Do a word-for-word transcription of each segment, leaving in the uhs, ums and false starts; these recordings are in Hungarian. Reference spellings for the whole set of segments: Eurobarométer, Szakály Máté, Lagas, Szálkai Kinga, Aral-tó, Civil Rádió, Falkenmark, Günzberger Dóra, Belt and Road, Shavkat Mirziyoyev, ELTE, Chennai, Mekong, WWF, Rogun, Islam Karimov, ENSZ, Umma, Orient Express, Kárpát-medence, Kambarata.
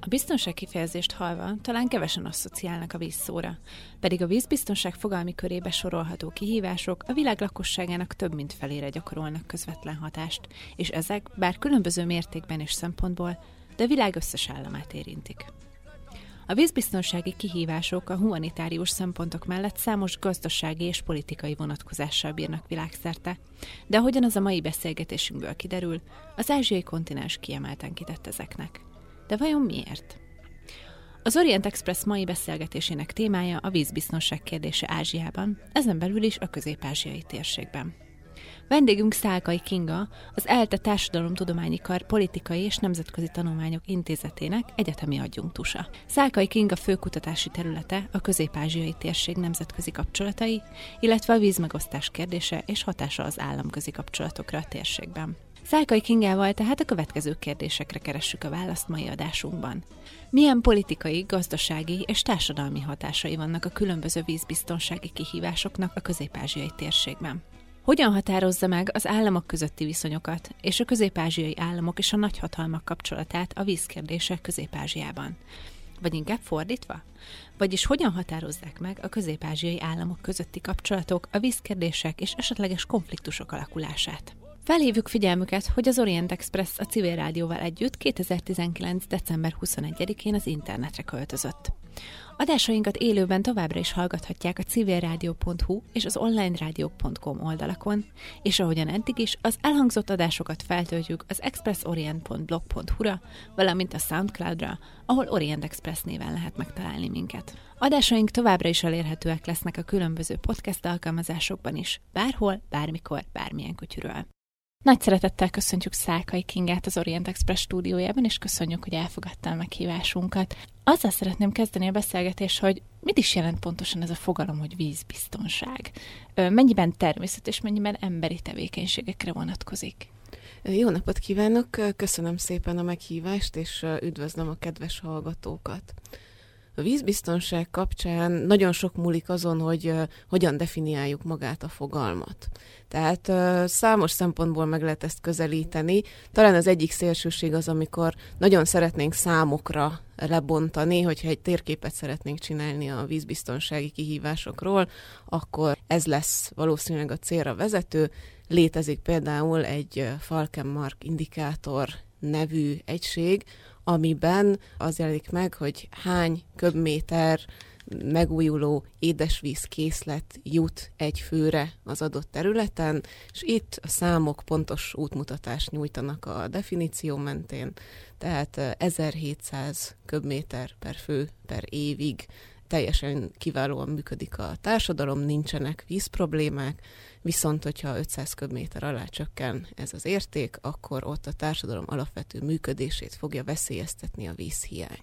A biztonság kifejezést hallva talán kevesen asszociálnak a vízszóra, pedig a vízbiztonság fogalmi körébe sorolható kihívások a világ lakosságának több mint felére gyakorolnak közvetlen hatást, és ezek, bár különböző mértékben és szempontból, de a világ összes államát érintik. A vízbiztonsági kihívások a humanitárius szempontok mellett számos gazdasági és politikai vonatkozással bírnak világszerte, de ahogyan az a mai beszélgetésünkből kiderül, az ázsiai kontinens kiemelten kitett ezeknek. De vajon miért? Az Orient Express mai beszélgetésének témája a vízbiztonság kérdése Ázsiában, ezen belül is a közép-ázsiai térségben. Vendégünk Szálkai Kinga, az ELTE Társadalomtudományi Kar Politikai és Nemzetközi Tanulmányok Intézetének egyetemi adjunktusa. Szálkai Kinga főkutatási területe a közép-ázsiai térség nemzetközi kapcsolatai, illetve a vízmegosztás kérdése és hatása az államközi kapcsolatokra a térségben. Szálkai Kingával tehát a következő kérdésekre keressük a választ mai adásunkban. Milyen politikai, gazdasági és társadalmi hatásai vannak a különböző vízbiztonsági kihívásoknak a közép-ázsiai térségben? Hogyan határozza meg az államok közötti viszonyokat és a közép-ázsiai államok és a nagyhatalmak kapcsolatát a vízkérdése Közép-Ázsiában? Vagy inkább fordítva? Vagyis hogyan határozzák meg a közép-ázsiai államok közötti kapcsolatok, a vízkérdések és esetleges konfliktusok alakulását? Felhívjuk figyelmüket, hogy az Orient Express a Civil Rádióval együtt kétezer-tizenkilenc. december huszonegyedikén az internetre költözött. Adásainkat élőben továbbra is hallgathatják a civilradio pont hu és az onlinerádiók pont com oldalakon, és ahogyan eddig is, az elhangzott adásokat feltöltjük az expressorient pont blog pont hu-ra, valamint a SoundCloud-ra, ahol Orient Express néven lehet megtalálni minket. Adásaink továbbra is elérhetőek lesznek a különböző podcast alkalmazásokban is, bárhol, bármikor, bármilyen kütyűről. Nagy szeretettel köszöntjük Szálkai Kingát az Orient Express stúdiójában, és köszönjük, hogy elfogadta a meghívásunkat. Azzal szeretném kezdeni a beszélgetést, hogy mit is jelent pontosan ez a fogalom, hogy vízbiztonság? Mennyiben természet és mennyiben emberi tevékenységekre vonatkozik? Jó napot kívánok! Köszönöm szépen a meghívást, és üdvözlöm a kedves hallgatókat! A vízbiztonság kapcsán nagyon sok múlik azon, hogy hogyan definiáljuk magát a fogalmat. Tehát számos szempontból meg lehet ezt közelíteni. Talán az egyik szélsőség az, amikor nagyon szeretnénk számokra lebontani, hogyha egy térképet szeretnénk csinálni a vízbiztonsági kihívásokról, akkor ez lesz valószínűleg a célra vezető. Létezik például egy Falkenmark indikátor nevű egység, amiben az jelenik meg, hogy hány köbméter megújuló édesvízkészlet jut egy főre az adott területen, és itt a számok pontos útmutatást nyújtanak a definíció mentén, tehát ezerhétszáz köbméter per fő per évig teljesen kiválóan működik a társadalom, nincsenek vízproblémák, viszont hogyha ötszáz köbméter alá csökken ez az érték, akkor ott a társadalom alapvető működését fogja veszélyeztetni a vízhiány.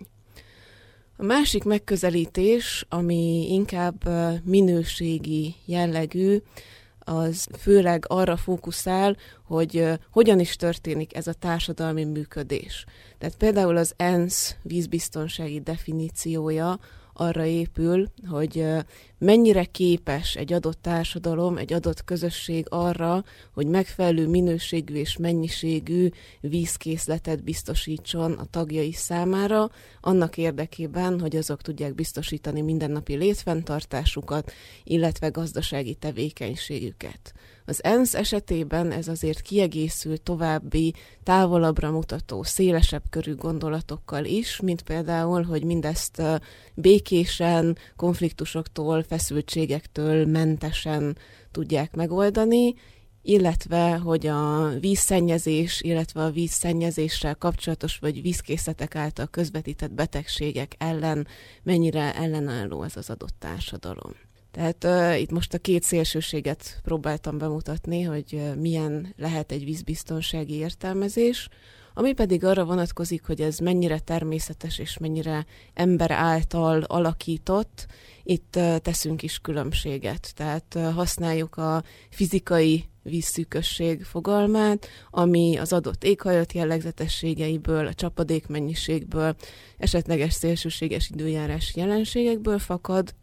A másik megközelítés, ami inkább minőségi jellegű, az főleg arra fókuszál, hogy hogyan is történik ez a társadalmi működés. Tehát például az ENSZ vízbiztonsági definíciója arra épül, hogy mennyire képes egy adott társadalom, egy adott közösség arra, hogy megfelelő minőségű és mennyiségű vízkészletet biztosítson a tagjai számára, annak érdekében, hogy azok tudják biztosítani mindennapi létfenntartásukat, illetve gazdasági tevékenységüket. Az ENSZ esetében ez azért kiegészül további, távolabbra mutató, szélesebb körű gondolatokkal is, mint például, hogy mindezt békésen, konfliktusoktól, feszültségektől mentesen tudják megoldani, illetve, hogy a vízszennyezés, illetve a vízszennyezéssel kapcsolatos, vagy vízkészletek által közvetített betegségek ellen mennyire ellenálló ez az adott társadalom. Tehát uh, itt most a két szélsőséget próbáltam bemutatni, hogy uh, milyen lehet egy vízbiztonsági értelmezés, ami pedig arra vonatkozik, hogy ez mennyire természetes és mennyire ember által alakított, itt uh, teszünk is különbséget. Tehát uh, használjuk a fizikai vízszűkösség fogalmát, ami az adott éghajlat jellegzetességeiből, a csapadékmennyiségből, esetleges szélsőséges időjárás jelenségekből fakad,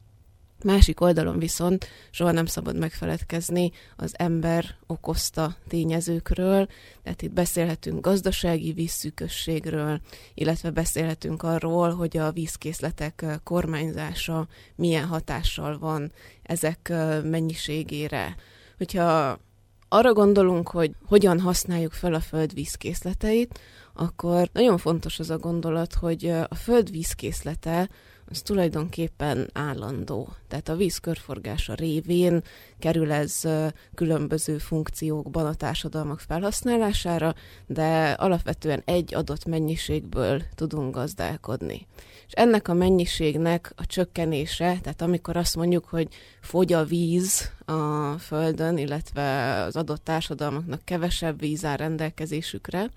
Másik oldalon viszont soha nem szabad megfeledkezni az ember okozta tényezőkről, tehát itt beszélhetünk gazdasági vízszűkösségről, illetve beszélhetünk arról, hogy a vízkészletek kormányzása milyen hatással van ezek mennyiségére. Hogyha arra gondolunk, hogy hogyan használjuk fel a föld vízkészleteit, akkor nagyon fontos az a gondolat, hogy a föld vízkészlete az tulajdonképpen állandó. Tehát a víz körforgása révén kerül ez különböző funkciókban a társadalmak felhasználására, de alapvetően egy adott mennyiségből tudunk gazdálkodni. És ennek a mennyiségnek a csökkenése, tehát amikor azt mondjuk, hogy fogy a víz a földön, illetve az adott társadalmaknak kevesebb víz áll rendelkezésükre,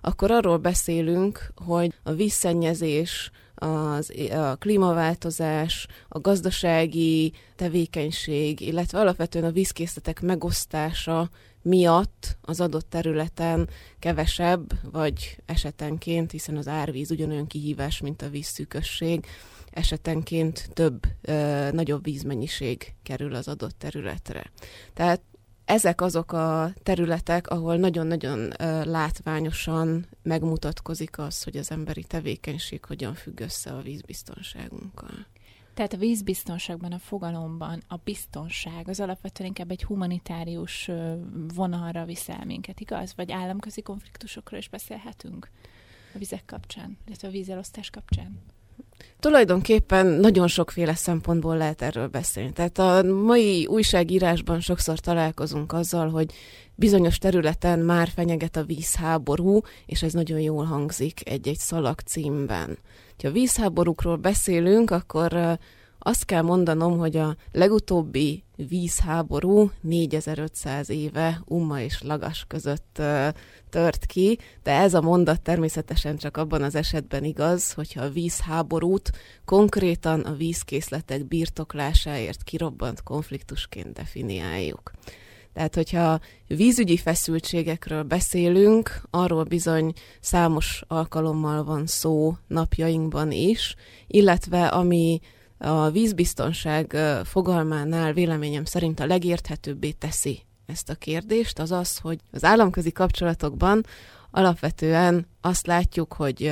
akkor arról beszélünk, hogy a vízszennyezés, az, a klímaváltozás, a gazdasági tevékenység, illetve alapvetően a vízkészletek megosztása miatt az adott területen kevesebb, vagy esetenként, hiszen az árvíz ugyanolyan kihívás, mint a vízszűkösség, esetenként több, ö, nagyobb vízmennyiség kerül az adott területre. Tehát ezek azok a területek, ahol nagyon-nagyon látványosan megmutatkozik az, hogy az emberi tevékenység hogyan függ össze a vízbiztonságunkkal. Tehát a vízbiztonságban, a fogalomban a biztonság az alapvetően inkább egy humanitárius vonalra viszel minket, igaz? Vagy államközi konfliktusokról is beszélhetünk a vizek kapcsán, illetve a vízelosztás kapcsán? Tulajdonképpen nagyon sokféle szempontból lehet erről beszélni. Tehát a mai újságírásban sokszor találkozunk azzal, hogy bizonyos területen már fenyeget a vízháború, és ez nagyon jól hangzik egy-egy szalag címben. Ha vízháborúkról beszélünk, akkor azt kell mondanom, hogy a legutóbbi vízháború négyezer-ötszáz éve Umma és Lagas között tört ki, de ez a mondat természetesen csak abban az esetben igaz, hogyha a vízháborút konkrétan a vízkészletek birtoklásáért kirobbant konfliktusként definiáljuk. Tehát, hogyha vízügyi feszültségekről beszélünk, arról bizony számos alkalommal van szó napjainkban is, illetve ami a vízbiztonság fogalmánál véleményem szerint a legérthetőbbé teszi ezt a kérdést, az az, hogy az államközi kapcsolatokban alapvetően azt látjuk, hogy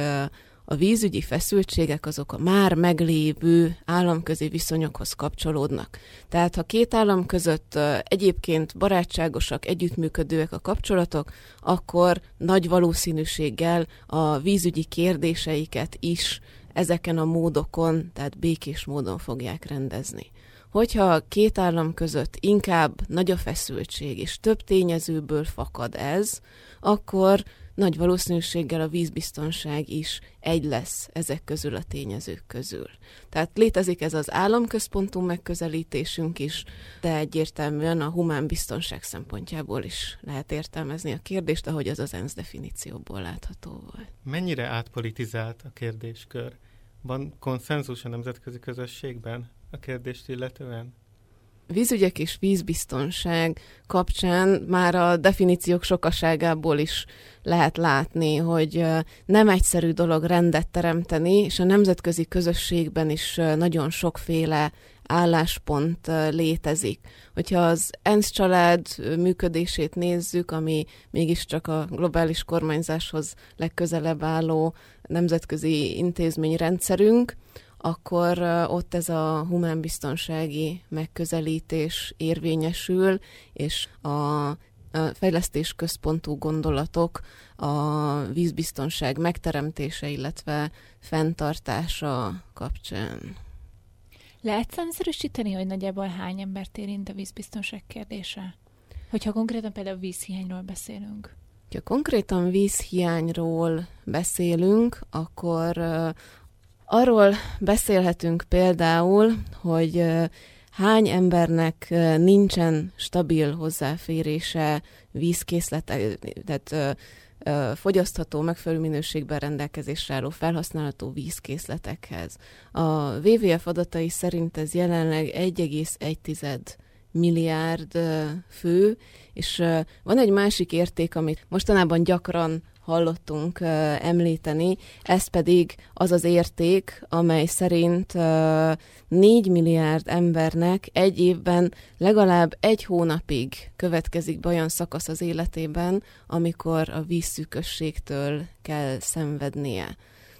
a vízügyi feszültségek azok a már meglévő államközi viszonyokhoz kapcsolódnak. Tehát ha két állam között egyébként barátságosak, együttműködőek a kapcsolatok, akkor nagy valószínűséggel a vízügyi kérdéseiket is ezeken a módokon, tehát békés módon fogják rendezni. Hogyha két állam között inkább nagy a feszültség, és több tényezőből fakad ez, akkor nagy valószínűséggel a vízbiztonság is egy lesz ezek közül a tényezők közül. Tehát létezik ez az államközpontú megközelítésünk is, de egyértelműen a humán biztonság szempontjából is lehet értelmezni a kérdést, ahogy az az ENSZ definícióból látható volt. Mennyire átpolitizált a kérdéskör? Van konszenzus a nemzetközi közösségben a kérdést illetően? Vízügyek és vízbiztonság kapcsán már a definíciók sokaságából is lehet látni, hogy nem egyszerű dolog rendet teremteni, és a nemzetközi közösségben is nagyon sokféle álláspont létezik. Hogyha az ENSZ család működését nézzük, ami mégiscsak a globális kormányzáshoz legközelebb álló nemzetközi intézményrendszerünk, akkor ott ez a humánbiztonsági megközelítés érvényesül, és a fejlesztésközpontú gondolatok a vízbiztonság megteremtése, illetve fenntartása kapcsán. Lehet számszerűsíteni, hogy nagyjából hány embert érint a vízbiztonság kérdése? Hogyha konkrétan például vízhiányról beszélünk. Ha konkrétan vízhiányról beszélünk, akkor arról beszélhetünk például, hogy hány embernek nincsen stabil hozzáférése vízkészlete, tehát fogyasztható, megfelelő minőségben rendelkezésre álló felhasználható vízkészletekhez. A dupla vé dupla vé ef adatai szerint ez jelenleg egy egész egy milliárd fő, és van egy másik érték, amit mostanában gyakran hallottunk említeni, ez pedig az az érték, amely szerint négy milliárd embernek egy évben legalább egy hónapig következik be olyan szakasz az életében, amikor a vízszűkösségtől kell szenvednie.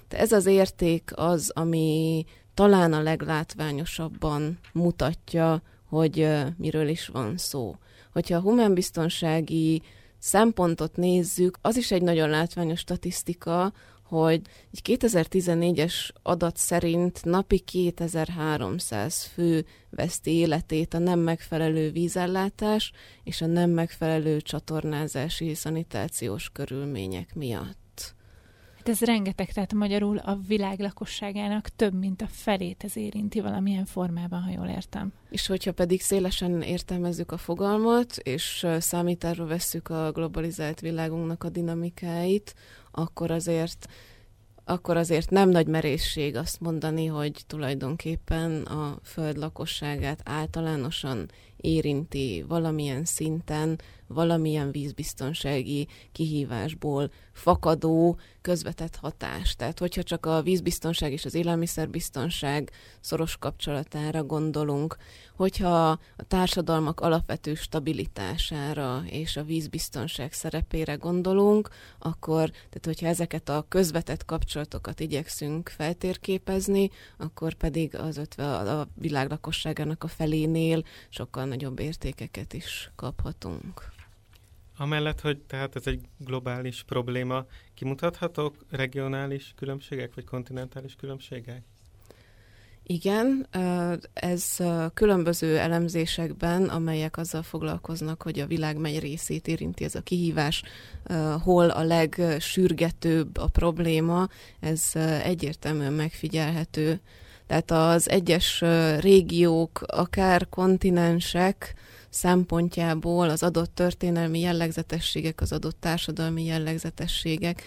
De ez az érték az, ami talán a leglátványosabban mutatja, hogy miről is van szó. Hogyha a humánbiztonsági szempontot nézzük, az is egy nagyon látványos statisztika, hogy egy kétezer-tizennégyes adat szerint napi kétezer-háromszáz fő veszti életét a nem megfelelő vízellátás és a nem megfelelő csatornázási szanitációs körülmények miatt. Hát ez rengeteg, tehát magyarul a világ lakosságának több, mint a felét ez érinti valamilyen formában, ha jól értem. És hogyha pedig szélesen értelmezzük a fogalmat, és számításba vesszük a globalizált világunknak a dinamikáit, akkor azért, akkor azért nem nagy merészség azt mondani, hogy tulajdonképpen a föld lakosságát általánosan érinti valamilyen szinten, valamilyen vízbiztonsági kihívásból fakadó közvetett hatás. Tehát hogyha csak a vízbiztonság és az élelmiszerbiztonság szoros kapcsolatára gondolunk, hogyha a társadalmak alapvető stabilitására és a vízbiztonság szerepére gondolunk, akkor, tehát hogyha ezeket a közvetett kapcsolatokat igyekszünk feltérképezni, akkor pedig az ötve a világ lakosságának a felénél sokkal nagyobb értékeket is kaphatunk. Amellett, hogy tehát ez egy globális probléma, kimutathatók regionális különbségek, vagy kontinentális különbségek? Igen, ez különböző elemzésekben, amelyek azzal foglalkoznak, hogy a világ mely részét érinti ez a kihívás, hol a legsürgetőbb a probléma, ez egyértelműen megfigyelhető. Tehát az egyes régiók, akár kontinensek szempontjából az adott történelmi jellegzetességek, az adott társadalmi jellegzetességek,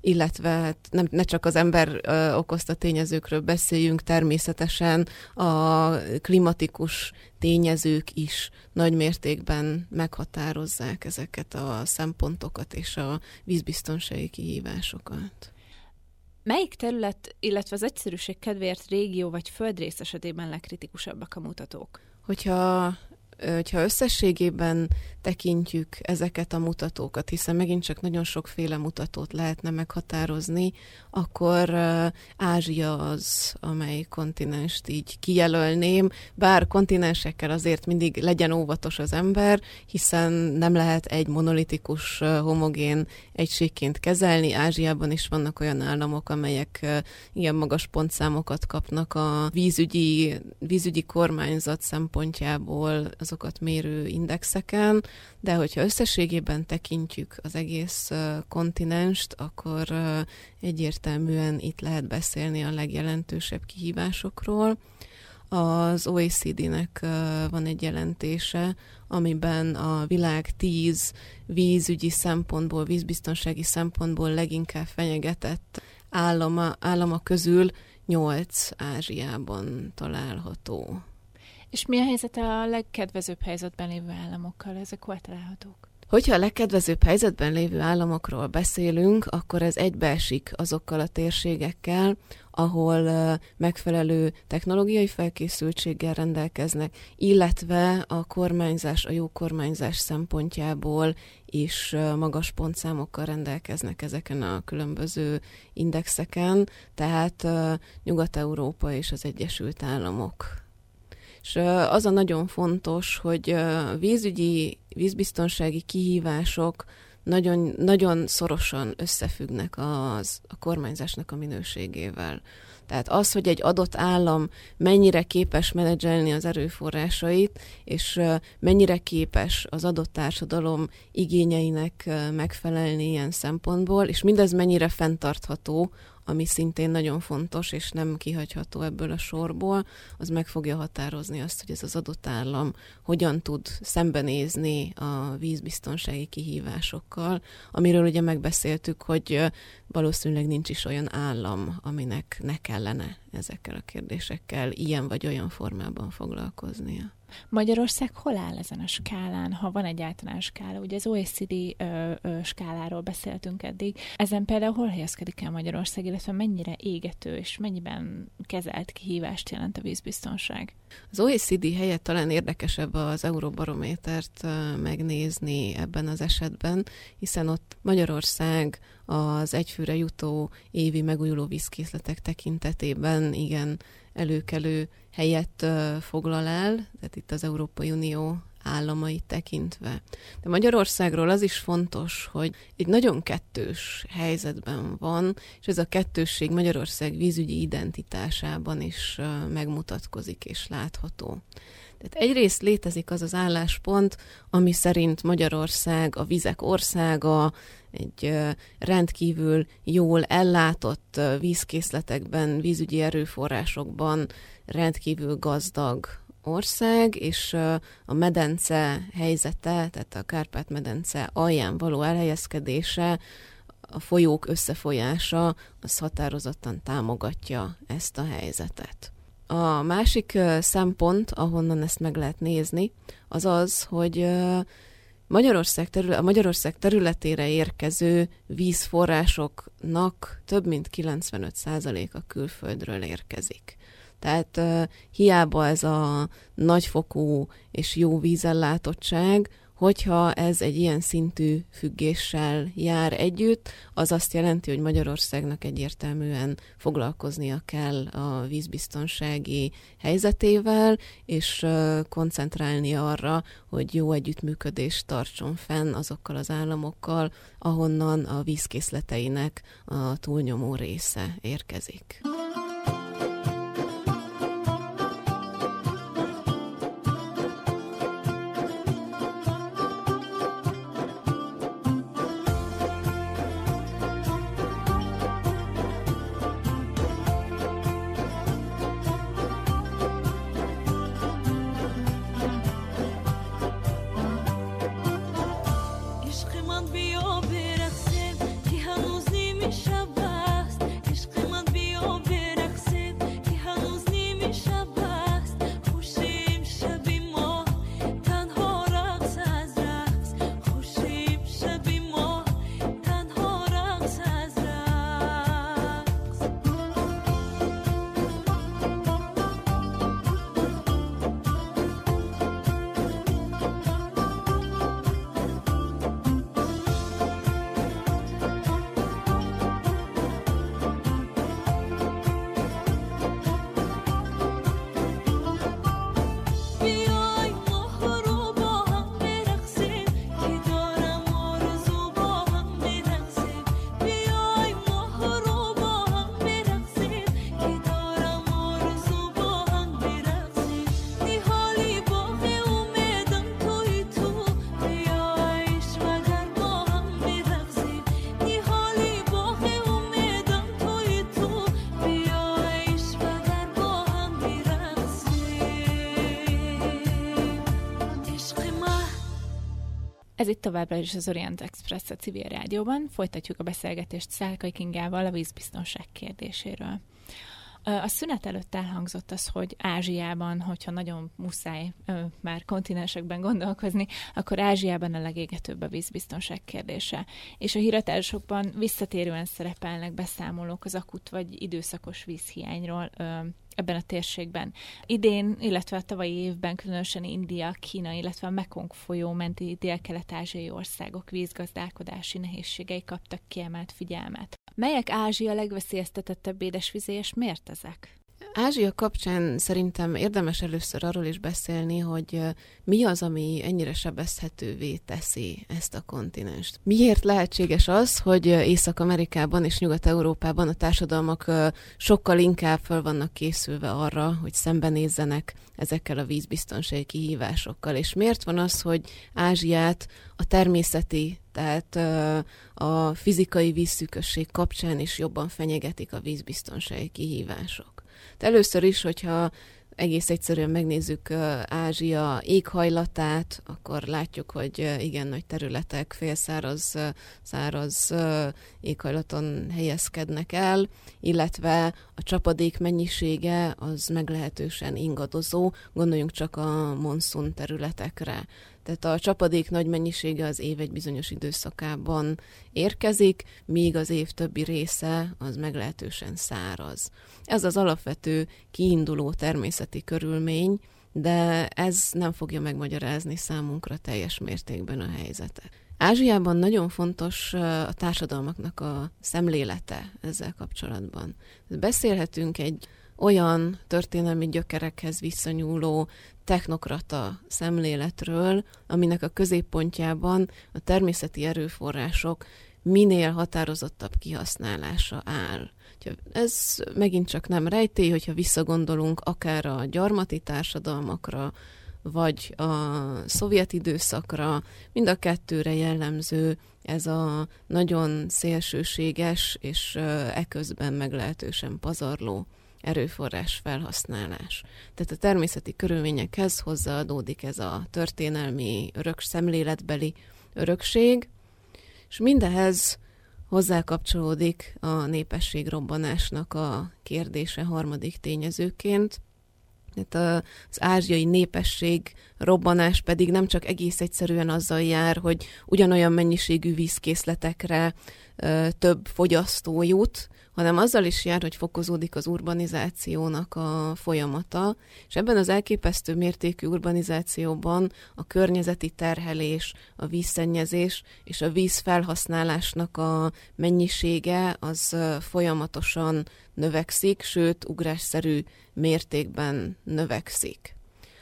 illetve hát nem, ne csak az ember ö, okozta tényezőkről beszéljünk, természetesen a klimatikus tényezők is nagy mértékben meghatározzák ezeket a szempontokat és a vízbiztonsági kihívásokat. Melyik terület, illetve az egyszerűség kedvéért régió vagy földrész esetében legkritikusabbak a mutatók? Hogyha... Hogyha összességében tekintjük ezeket a mutatókat, hiszen megint csak nagyon sokféle mutatót lehetne meghatározni, akkor Ázsia az, amely kontinenst így kijelölném, bár kontinensekkel azért mindig legyen óvatos az ember, hiszen nem lehet egy monolitikus, homogén egységként kezelni. Ázsiában is vannak olyan államok, amelyek ilyen magas pontszámokat kapnak a vízügyi, vízügyi kormányzat szempontjából, azokat mérő indexeken, de hogyha összességében tekintjük az egész kontinenst, akkor egyértelműen itt lehet beszélni a legjelentősebb kihívásokról. Az o e cé dének van egy jelentése, amiben a világ tíz vízügyi szempontból, vízbiztonsági szempontból leginkább fenyegetett állama, állama közül nyolc Ázsiában található. És mi a helyzet a legkedvezőbb helyzetben lévő államokkal? Ezek hol találhatók? Hogyha a legkedvezőbb helyzetben lévő államokról beszélünk, akkor ez egybeesik azokkal a térségekkel, ahol megfelelő technológiai felkészültséggel rendelkeznek, illetve a kormányzás, a jó kormányzás szempontjából is magas pontszámokkal rendelkeznek ezeken a különböző indexeken, tehát Nyugat-Európa és az Egyesült Államok. És az a nagyon fontos, hogy vízügyi, vízbiztonsági kihívások nagyon, nagyon szorosan összefüggnek az, a kormányzásnak a minőségével. Tehát az, hogy egy adott állam mennyire képes menedzselni az erőforrásait, és mennyire képes az adott társadalom igényeinek megfelelni ilyen szempontból, és mindez mennyire fenntartható, ami szintén nagyon fontos, és nem kihagyható ebből a sorból, az meg fogja határozni azt, hogy ez az adott állam hogyan tud szembenézni a vízbiztonsági kihívásokkal, amiről ugye megbeszéltük, hogy valószínűleg nincs is olyan állam, aminek ne kellene ezekkel a kérdésekkel ilyen vagy olyan formában foglalkoznia. Magyarország hol áll ezen a skálán, ha van egy általános skála? Ugye az o e cé dé ö, ö, skáláról beszéltünk eddig. Ezen például hol helyezkedik el Magyarország, illetve mennyire égető és mennyiben kezelt kihívást jelent a vízbiztonság? Az o e cé dé helyett talán érdekesebb az Eurobarométert megnézni ebben az esetben, hiszen ott Magyarország az egyfőre jutó évi megújuló vízkészletek tekintetében igen előkelő helyet foglal el, tehát itt az Európai Unió államait tekintve. De Magyarországról az is fontos, hogy egy nagyon kettős helyzetben van, és ez a kettősség Magyarország vízügyi identitásában is megmutatkozik és látható. Tehát egyrészt létezik az az álláspont, ami szerint Magyarország a vizek országa, egy rendkívül jól ellátott vízkészletekben, vízügyi erőforrásokban rendkívül gazdag ország, és a medence helyzete, tehát a Kárpát-medence alján való elhelyezkedése, a folyók összefolyása, az határozottan támogatja ezt a helyzetet. A másik szempont, ahonnan ezt meg lehet nézni, az az, hogy Magyarország terület, a Magyarország területére érkező vízforrásoknak több mint kilencvenöt százaléka külföldről érkezik. Tehát hiába ez a nagyfokú és jó vízellátottság, hogyha ez egy ilyen szintű függéssel jár együtt, az azt jelenti, hogy Magyarországnak egyértelműen foglalkoznia kell a vízbiztonsági helyzetével, és koncentrálnia arra, hogy jó együttműködést tartson fenn azokkal az államokkal, ahonnan a vízkészleteinek a túlnyomó része érkezik. Ez itt továbbra is az Orient Express a Civil Rádióban. Folytatjuk a beszélgetést Szálkai Kingával a vízbiztonság kérdéséről. A szünet előtt elhangzott az, hogy Ázsiában, hogyha nagyon muszáj ö, már kontinensekben gondolkozni, akkor Ázsiában a legégetőbb a vízbiztonság kérdése. És a híratásokban visszatérően szerepelnek beszámolók az akut vagy időszakos vízhiányról ö, ebben a térségben. Idén, illetve a tavalyi évben különösen India, Kína, illetve a Mekong folyó menti dél-kelet-ázsiai országok vízgazdálkodási nehézségei kaptak kiemelt figyelmet. Melyek Ázsia legveszélyeztetettebb édesvizé, és miért ezek? Ázsia kapcsán szerintem érdemes először arról is beszélni, hogy mi az, ami ennyire sebezhetővé teszi ezt a kontinenst. Miért lehetséges az, hogy Észak-Amerikában és Nyugat-Európában a társadalmak sokkal inkább fel vannak készülve arra, hogy szembenézzenek ezekkel a vízbiztonsági kihívásokkal, és miért van az, hogy Ázsiát a természeti, tehát a fizikai vízszűkösség kapcsán is jobban fenyegetik a vízbiztonsági kihívások. De először is, hogyha egész egyszerűen megnézzük Ázsia éghajlatát, akkor látjuk, hogy igen nagy területek félszáraz, száraz éghajlaton helyezkednek el, illetve a csapadék mennyisége az meglehetősen ingadozó, gondoljunk csak a monszun területekre. Tehát a csapadék nagy mennyisége az év egy bizonyos időszakában érkezik, míg az év többi része az meglehetősen száraz. Ez az alapvető kiinduló természeti körülmény, de ez nem fogja megmagyarázni számunkra teljes mértékben a helyzetet. Ázsiában nagyon fontos a társadalmaknak a szemlélete ezzel kapcsolatban. Beszélhetünk egy olyan történelmi gyökerekhez visszanyúló technokrata szemléletről, aminek a középpontjában a természeti erőforrások minél határozottabb kihasználása áll. Ez megint csak nem rejtély, hogyha visszagondolunk akár a gyarmati társadalmakra, vagy a szovjet időszakra, mind a kettőre jellemző ez a nagyon szélsőséges és eközben meglehetősen pazarló erőforrás felhasználás. Tehát a természeti körülményekhez hozzáadódik ez a történelmi örök szemléletbeli örökség, és mindehez hozzákapcsolódik a népességrobbanásnak a kérdése harmadik tényezőként. Tehát az ázsiai népesség robbanás pedig nem csak egész egyszerűen azzal jár, hogy ugyanolyan mennyiségű vízkészletekre több fogyasztó jut, hanem azzal is jár, hogy fokozódik az urbanizációnak a folyamata, és ebben az elképesztő mértékű urbanizációban a környezeti terhelés, a vízszennyezés és a vízfelhasználásnak a mennyisége az folyamatosan növekszik, sőt ugrásszerű mértékben növekszik.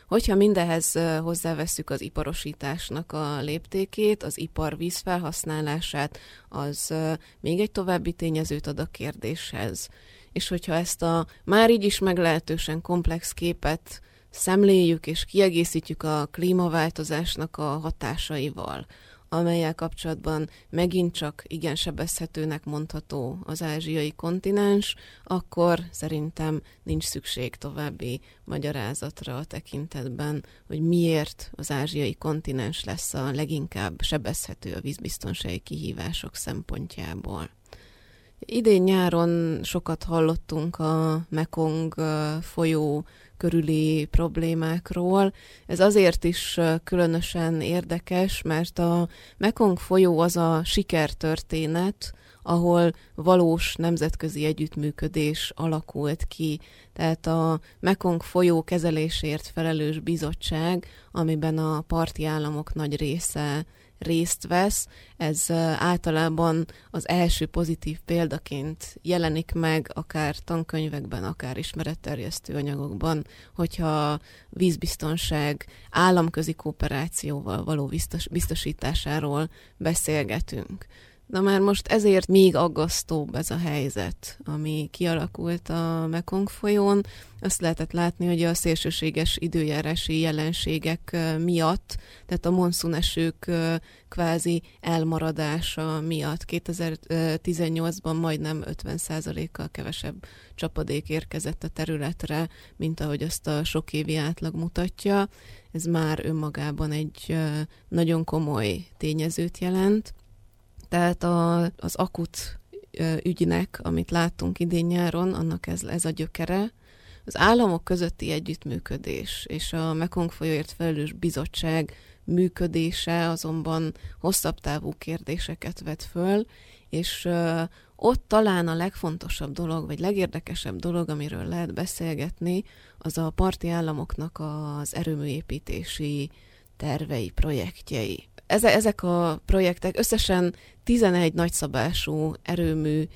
Hogyha mindehez hozzáveszünk az iparosításnak a léptékét, az ipar vízfelhasználását, az még egy további tényezőt ad a kérdéshez. És hogyha ezt a már így is meglehetősen komplex képet szemléljük és kiegészítjük a klímaváltozásnak a hatásaival, amellyel kapcsolatban megint csak igen sebezhetőnek mondható az ázsiai kontinens, akkor szerintem nincs szükség további magyarázatra a tekintetben, hogy miért az ázsiai kontinens lesz a leginkább sebezhető a vízbiztonsági kihívások szempontjából. Idén nyáron sokat hallottunk a Mekong folyó körüli problémákról. Ez azért is különösen érdekes, mert a Mekong folyó az a sikertörténet, ahol valós nemzetközi együttműködés alakult ki. Tehát a Mekong folyó kezelésért felelős bizottság, amiben a parti államok nagy része részt vesz, ez általában az első pozitív példaként jelenik meg akár tankönyvekben, akár ismeretterjesztő anyagokban, hogyha vízbiztonság államközi kooperációval való biztos, biztosításáról beszélgetünk. Na már most ezért még aggasztóbb ez a helyzet, ami kialakult a Mekong folyón. Azt lehetett látni, hogy a szélsőséges időjárási jelenségek miatt, tehát a monszúnesők kvázi elmaradása miatt kétezer-tizennyolcban majdnem ötven százalékkal kevesebb csapadék érkezett a területre, mint ahogy azt a sok évi átlag mutatja. Ez már önmagában egy nagyon komoly tényezőt jelent. Tehát a, az akut ügynek, amit láttunk idén nyáron, annak ez, ez a gyökere. Az államok közötti együttműködés és a Mekong folyóért felelős bizottság működése azonban hosszabb távú kérdéseket vet föl, és ott talán a legfontosabb dolog, vagy legérdekesebb dolog, amiről lehet beszélgetni, az a parti államoknak az erőműépítési tervei, projektjei. Ezek a projektek összesen tizenegy nagyszabású erőmű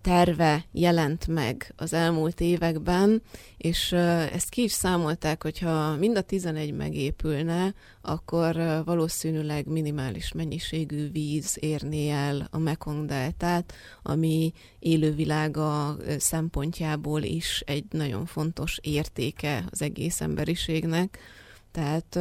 terve jelent meg az elmúlt években, és ezt ki is számolták, hogyha mind a tizenegy megépülne, akkor valószínűleg minimális mennyiségű víz érné el a Mekong-deltát, ami élővilága szempontjából is egy nagyon fontos értéke az egész emberiségnek. Tehát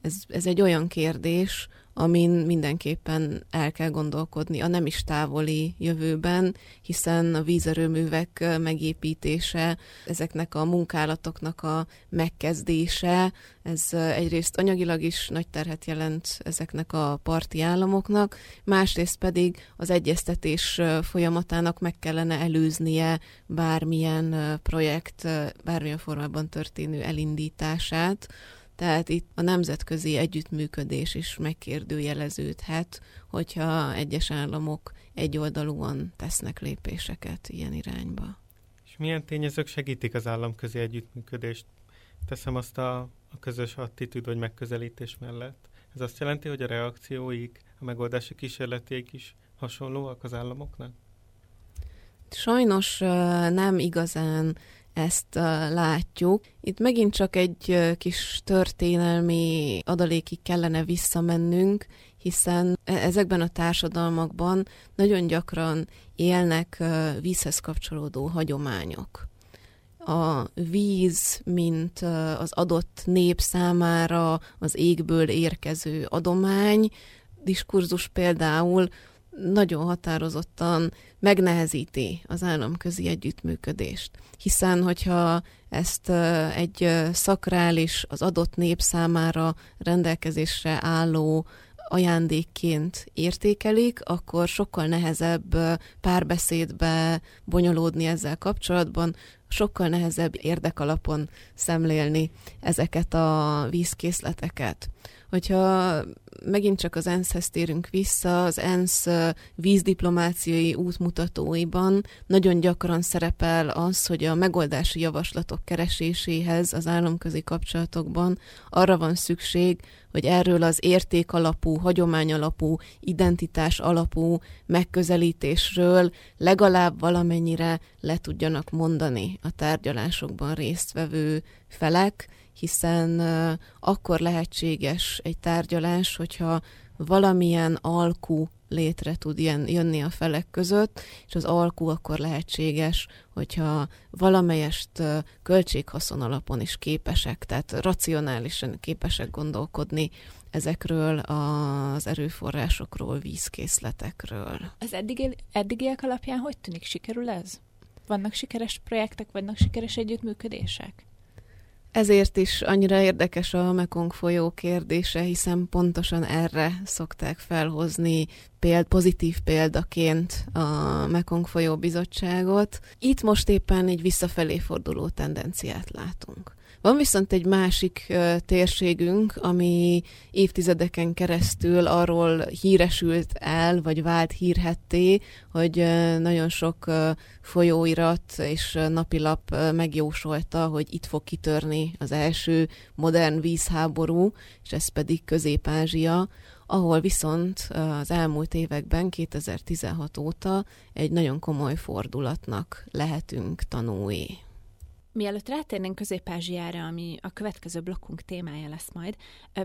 ez, ez egy olyan kérdés, amin mindenképpen el kell gondolkodni a nem is távoli jövőben, hiszen a vízerőművek megépítése, ezeknek a munkálatoknak a megkezdése, ez egyrészt anyagilag is nagy terhet jelent ezeknek a parti államoknak, másrészt pedig az egyeztetés folyamatának meg kellene előznie bármilyen projekt, bármilyen formában történő elindítását. Tehát itt a nemzetközi együttműködés is megkérdőjeleződhet, hogyha egyes államok egyoldalúan tesznek lépéseket ilyen irányba. És milyen tényezők segítik az államközi együttműködést? Teszem azt a, a közös attitűd vagy megközelítés mellett. Ez azt jelenti, hogy a reakcióik, a megoldási kísérleteik is hasonlóak az államoknak? Sajnos nem igazán ezt látjuk. Itt megint csak egy kis történelmi adalékig kellene visszamennünk, hiszen ezekben a társadalmakban nagyon gyakran élnek vízhez kapcsolódó hagyományok. A víz, mint az adott nép számára az égből érkező adomány, diskurzus például nagyon határozottan megnehezíti az államközi együttműködést. Hiszen, hogyha ezt egy szakrális, az adott nép számára rendelkezésre álló ajándékként értékelik, akkor sokkal nehezebb párbeszédbe bonyolódni ezzel kapcsolatban, sokkal nehezebb érdekalapon szemlélni ezeket a vízkészleteket. Hogyha megint csak az enszhez térünk vissza, az ENSZ vízdiplomáciai útmutatóiban nagyon gyakran szerepel az, hogy a megoldási javaslatok kereséséhez az államközi kapcsolatokban arra van szükség, hogy erről az értékalapú, hagyományalapú, identitás alapú megközelítésről legalább valamennyire le tudjanak mondani a tárgyalásokban résztvevő felek, hiszen akkor lehetséges egy tárgyalás, hogyha valamilyen alkú létre tud jönni a felek között, és az alkú akkor lehetséges, hogyha valamelyest költséghaszon alapon is képesek, tehát racionálisan képesek gondolkodni ezekről az erőforrásokról, vízkészletekről. Az eddig, eddigiek alapján hogy tűnik? Sikerül ez? Vannak sikeres projektek, vannak sikeres együttműködések? Ezért is annyira érdekes a Mekong folyó kérdése, hiszen pontosan erre szokták felhozni péld, pozitív példaként a Mekong folyó bizottságot. Itt most éppen egy visszafelé forduló tendenciát látunk. Van viszont egy másik térségünk, ami évtizedeken keresztül arról híresült el, vagy vált hírhetté, hogy nagyon sok folyóirat és napilap megjósolta, hogy itt fog kitörni az első modern vízháború, és ez pedig Közép-Ázsia, ahol viszont az elmúlt években, kétezer-tizenhat óta egy nagyon komoly fordulatnak lehetünk tanúi. Mielőtt rátérnénk Közép-Ázsiára, ami a következő blokkunk témája lesz majd,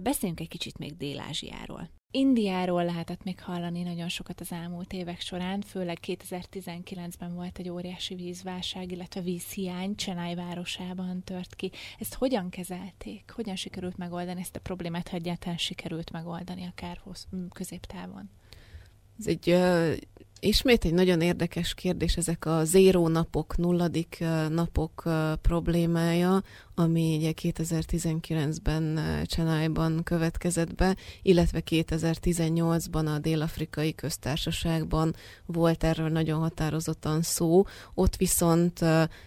beszéljünk egy kicsit még Dél-Ázsiáról. Indiáról lehetett még hallani nagyon sokat az elmúlt évek során, főleg kétezer-tizenkilencben volt egy óriási vízválság, illetve vízhiány Chennai városában tört ki. Ezt hogyan kezelték? Hogyan sikerült megoldani ezt a problémát, ha egyáltalán sikerült megoldani akár középtávon? Ez egy... Uh... Ismét egy nagyon érdekes kérdés, ezek a zéró napok, nulladik napok problémája, ami ugye kétezer-tizenkilencben Chennaiban következett be, illetve kétezer-tizennyolcban a Dél-Afrikai Köztársaságban volt erről nagyon határozottan szó. Ott viszont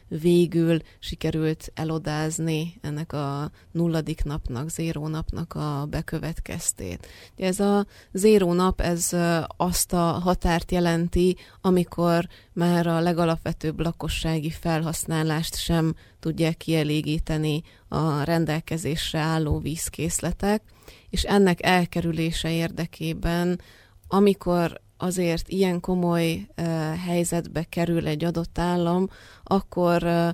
végül sikerült elodázni ennek a nulladik napnak, zéró napnak a bekövetkeztét. Ez a zéró nap, ez azt a határt jelent, amikor már a legalapvetőbb lakossági felhasználást sem tudják kielégíteni a rendelkezésre álló vízkészletek, és ennek elkerülése érdekében, amikor azért ilyen komoly uh, helyzetbe kerül egy adott állam, akkor uh,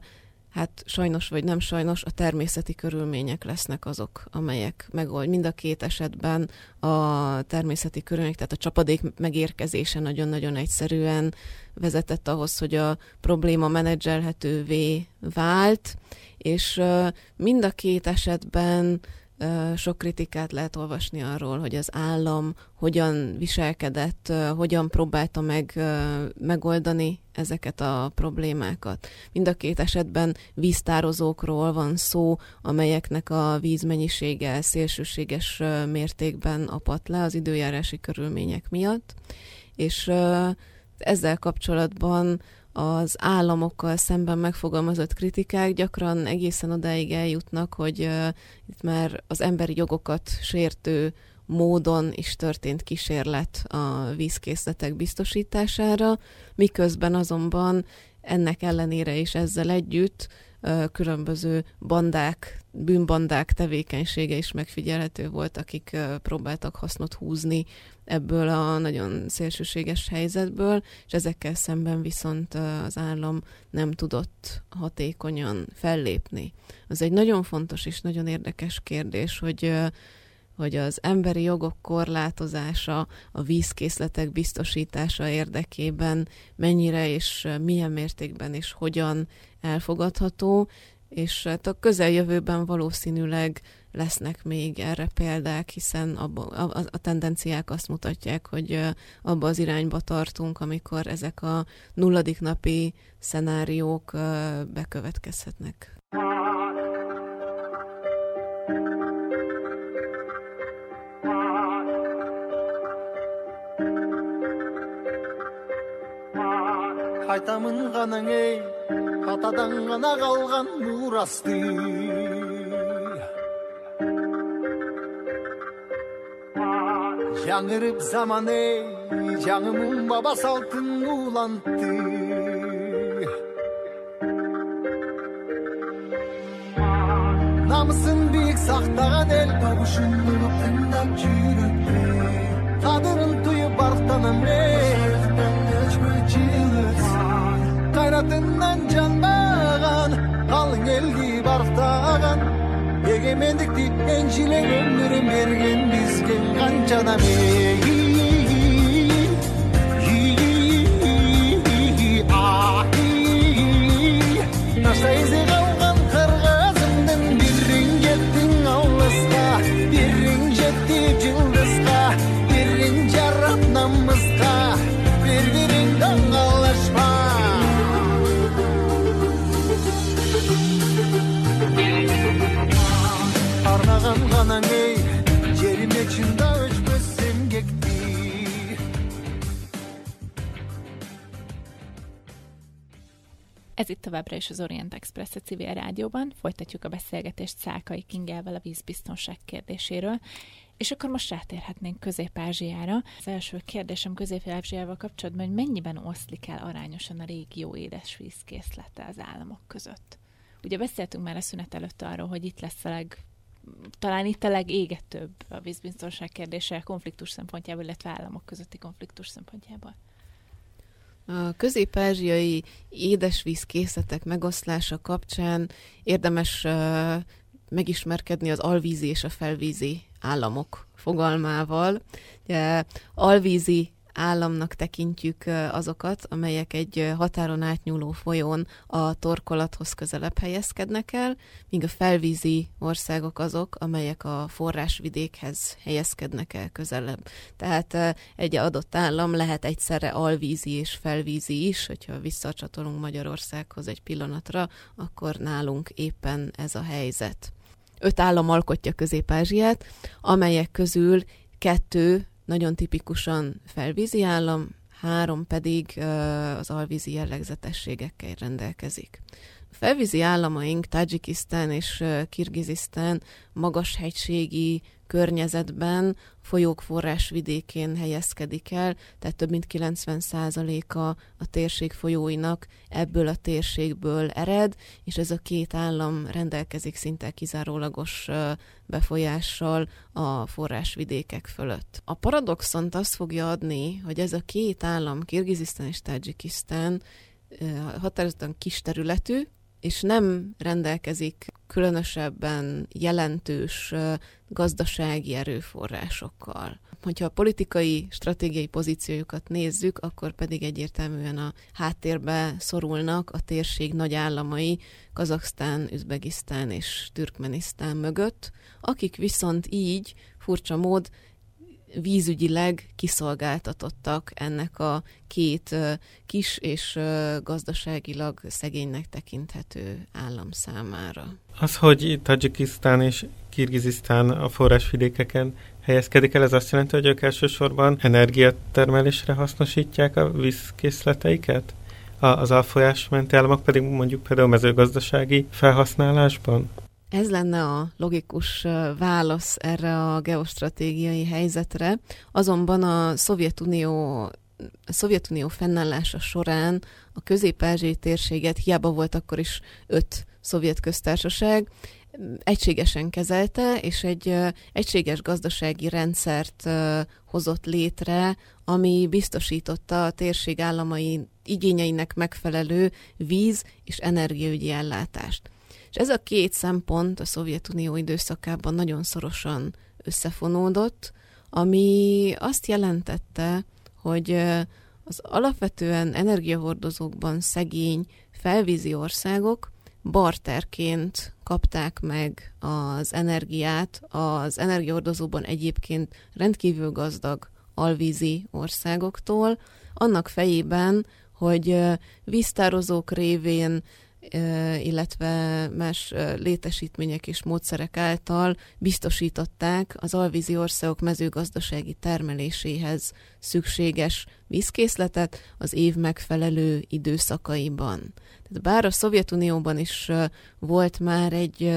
hát sajnos vagy nem sajnos a természeti körülmények lesznek azok, amelyek megold. Mind a két esetben a természeti körülmények, tehát a csapadék megérkezése nagyon-nagyon egyszerűen vezetett ahhoz, hogy a probléma menedzselhetővé vált, és mind a két esetben Sok kritikát lehet olvasni arról, hogy az állam hogyan viselkedett, hogyan próbálta meg megoldani ezeket a problémákat. Mind a két esetben víztározókról van szó, amelyeknek a vízmennyisége szélsőséges mértékben apadt le az időjárási körülmények miatt, és ezzel kapcsolatban az államokkal szemben megfogalmazott kritikák gyakran egészen odáig eljutnak, hogy uh, itt már az emberi jogokat sértő módon is történt kísérlet a vízkészletek biztosítására, miközben azonban ennek ellenére is ezzel együtt uh, különböző bandák, bűnbandák tevékenysége is megfigyelhető volt, akik uh, próbáltak hasznot húzni ebből a nagyon szélsőséges helyzetből, és ezekkel szemben viszont az állam nem tudott hatékonyan fellépni. Az egy nagyon fontos és nagyon érdekes kérdés, hogy, hogy az emberi jogok korlátozása, a vízkészletek biztosítása érdekében mennyire és milyen mértékben és hogyan elfogadható, és a közeljövőben valószínűleg lesznek még erre példák, hiszen abba, a, a tendenciák azt mutatják, hogy abba az irányba tartunk, amikor ezek a nulladik napi szenáriók bekövetkezhetnek. Hajtamın ganın ey, hatadan gana kalgan nurastı. Yanırıp zaman ey, canımın babası altın ulantı. Namısın büyük sahtağın el kavuşun, ılıpından çürüttü. Tadırın tuyu barktan ömre, öften göçme çığlısı. Kaynatından canmağın, kalın elgi barktan. Egemendik deyip encilen ömrüm ergen bizgen kancana meyil. Taşta izi kalgan kırgazımdan birin gettin avlıska, birin jetti cıldızka, birin jarat namızka, birbirin dangalaşma. Ez itt továbbra is az Orient Express a Civil Rádióban. Folytatjuk a beszélgetést Szálkai Kingával a vízbiztonság kérdéséről. És akkor most rátérhetnénk Közép-Ázsiára. Az első kérdésem Közép-Ázsiával kapcsolatban, hogy mennyiben oszlik el arányosan a régió édesvízkészlete az államok között. Ugye beszéltünk már a szünet előtt arról, hogy itt lesz a leg... talán itt a legégetőbb a vízbiztonság kérdése konfliktus szempontjából, illetve államok közötti konfliktus szempontjából. A közép-ázsiai édesvízkészletek megoszlása kapcsán érdemes uh, megismerkedni az alvízi és a felvízi államok fogalmával. Ugye, alvízi államnak tekintjük azokat, amelyek egy határon átnyúló folyón a torkolathoz közelebb helyezkednek el, míg a felvízi országok azok, amelyek a forrásvidékhez helyezkednek el közelebb. Tehát egy adott állam lehet egyszerre alvízi és felvízi is, hogyha visszacsatolunk Magyarországhoz egy pillanatra, akkor nálunk éppen ez a helyzet. Öt állam alkotja Közép-Ázsiát, amelyek közül kettő nagyon tipikusan felvízi állam, három pedig az alvízi jellegzetességekkel rendelkezik. A felvízi államaink, Tajikisztán és Kirgizisztán magas hegységi környezetben, folyók forrásvidékén helyezkedik el, tehát több mint kilencven százaléka a térség folyóinak ebből a térségből ered, és ez a két állam rendelkezik szinte kizárólagos befolyással a forrásvidékek fölött. A paradoxont azt fogja adni, hogy ez a két állam, Kirgizisztán és Tajikisztán határozottan kis területű, és nem rendelkezik különösebben jelentős gazdasági erőforrásokkal. Hogyha a politikai, stratégiai pozíciójukat nézzük, akkor pedig egyértelműen a háttérbe szorulnak a térség nagy államai Kazahsztán, Üzbegisztán és Türkmenisztán mögött, akik viszont így furcsa mód vízügyileg kiszolgáltatottak ennek a két kis és gazdaságilag szegénynek tekinthető állam számára. Az, hogy Tadzsikisztán és Kirgizisztán a forrásvidékeken helyezkedik el, ez azt jelenti, hogy ők elsősorban energiatermelésre hasznosítják a vízkészleteiket? Az alfolyásmenti államok pedig mondjuk például mezőgazdasági felhasználásban? Ez lenne a logikus válasz erre a geostratégiai helyzetre, azonban a Szovjetunió, a Szovjetunió fennállása során a közép-ázsiai térséget, hiába volt akkor is öt szovjet köztársaság, egységesen kezelte, és egy egységes gazdasági rendszert hozott létre, ami biztosította a térség államai igényeinek megfelelő víz- és energiaügyi ellátást. És ez a két szempont a Szovjetunió időszakában nagyon szorosan összefonódott, ami azt jelentette, hogy az alapvetően energiahordozókban szegény felvízi országok barterként kapták meg az energiát az energiahordozóban egyébként rendkívül gazdag alvízi országoktól, annak fejében, hogy víztározók révén, illetve más létesítmények és módszerek által biztosították az alvízi országok mezőgazdasági termeléséhez szükséges vízkészletet az év megfelelő időszakaiban. Tehát bár a Szovjetunióban is volt már egy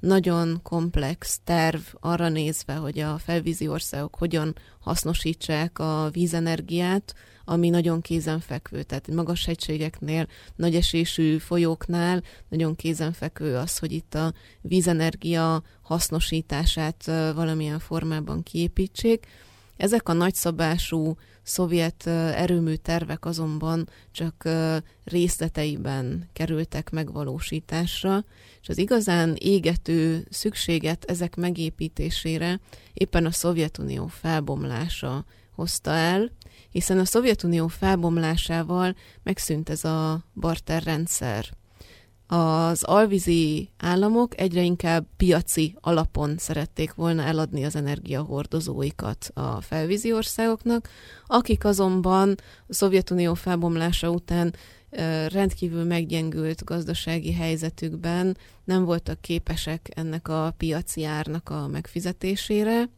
nagyon komplex terv arra nézve, hogy a felvízi országok hogyan hasznosítsák a vízenergiát, ami nagyon kézenfekvő, tehát magas hegységeknél, nagy esésű folyóknál nagyon kézenfekvő az, hogy itt a vízenergia hasznosítását valamilyen formában kiépítsék. Ezek a nagyszabású szovjet erőmű tervek azonban csak részleteiben kerültek megvalósításra, és az igazán égető szükséget ezek megépítésére éppen a Szovjetunió felbomlása hozta el, hiszen a Szovjetunió felbomlásával megszűnt ez a barterrendszer. Az alvízi államok egyre inkább piaci alapon szerették volna eladni az energiahordozóikat a felvízi országoknak, akik azonban a Szovjetunió felbomlása után rendkívül meggyengült gazdasági helyzetükben nem voltak képesek ennek a piaci árnak a megfizetésére,